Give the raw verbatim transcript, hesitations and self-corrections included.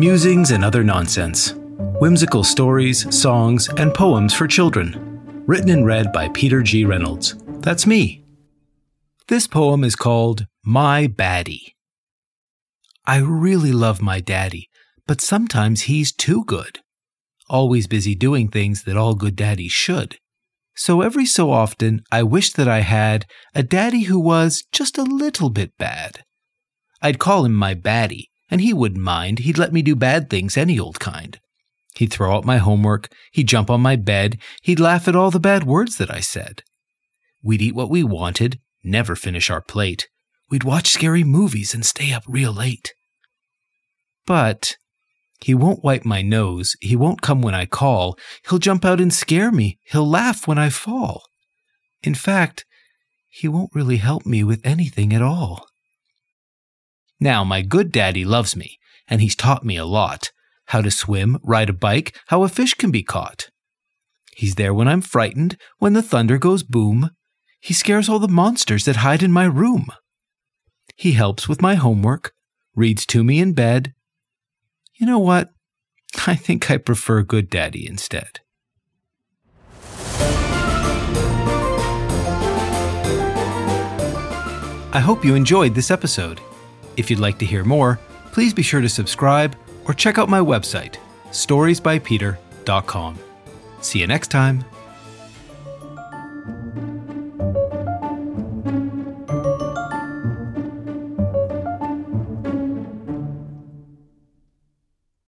musings and other nonsense, whimsical stories, songs, and poems for children, written and read by Peter G. Reynolds. That's me. This poem is called My Baddie. I really love my daddy, but sometimes he's too good. Always busy doing things that all good daddies should. So every so often, I wish that I had a daddy who was just a little bit bad. I'd call him my baddie, and he wouldn't mind. He'd let me do bad things any old kind. He'd throw out my homework. He'd jump on my bed. He'd laugh at all the bad words that I said. We'd eat what we wanted, never finish our plate. We'd watch scary movies and stay up real late. But he won't wipe my nose, he won't come when I call, he'll jump out and scare me, he'll laugh when I fall. In fact, he won't really help me with anything at all. Now, my good daddy loves me, and he's taught me a lot. How to swim, ride a bike, how a fish can be caught. He's there when I'm frightened, when the thunder goes boom. He scares all the monsters that hide in my room. He helps with my homework, reads to me in bed. You know what? I think I prefer Good Daddy instead. I hope you enjoyed this episode. If you'd like to hear more, please be sure to subscribe or check out my website, stories by peter dot com. See you next time.